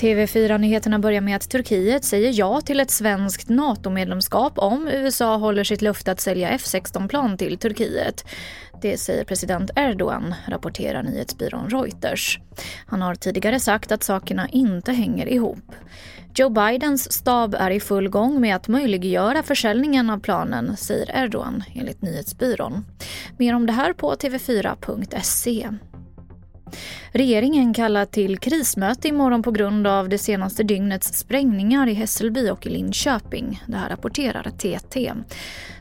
TV4-nyheterna börjar med att Turkiet säger ja till ett svenskt NATO-medlemskap om USA håller sitt löfte att sälja F16-plan till Turkiet. Det säger president Erdogan, rapporterar nyhetsbyrån Reuters. Han har tidigare sagt att sakerna inte hänger ihop. Joe Bidens stab är i full gång med att möjliggöra försäljningen av planen, säger Erdogan enligt nyhetsbyrån. Mer om det här på tv4.se. Regeringen kallar till krismöte imorgon på grund av det senaste dygnets sprängningar i Hässelby och i Linköping. Det här rapporterar TT.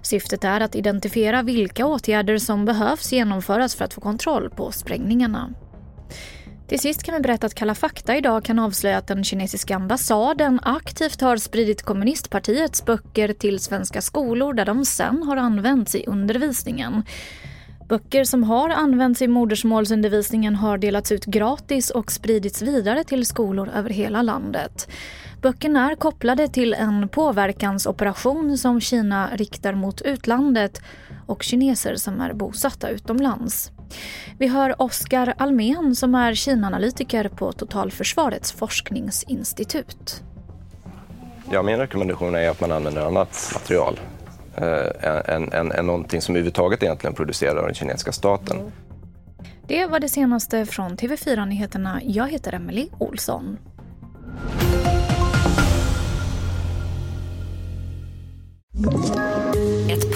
Syftet är att identifiera vilka åtgärder som behövs genomföras för att få kontroll på sprängningarna. Till sist kan vi berätta att Kalla Fakta idag kan avslöja att den kinesiska ambassaden aktivt har spridit kommunistpartiets böcker till svenska skolor där de sen har använts i undervisningen. Böcker som har använts i modersmålsundervisningen har delats ut gratis och spridits vidare till skolor över hela landet. Böckerna är kopplade till en påverkansoperation som Kina riktar mot utlandet och kineser som är bosatta utomlands. Vi hör Oscar Almen som är Kina-analytiker på Totalförsvarets forskningsinstitut. Ja, min rekommendation är att man använder annat material än någonting som överhuvudtaget egentligen producerar av den kinesiska staten. Det var det senaste från TV4-nyheterna. Jag heter Emily Olsson. Ett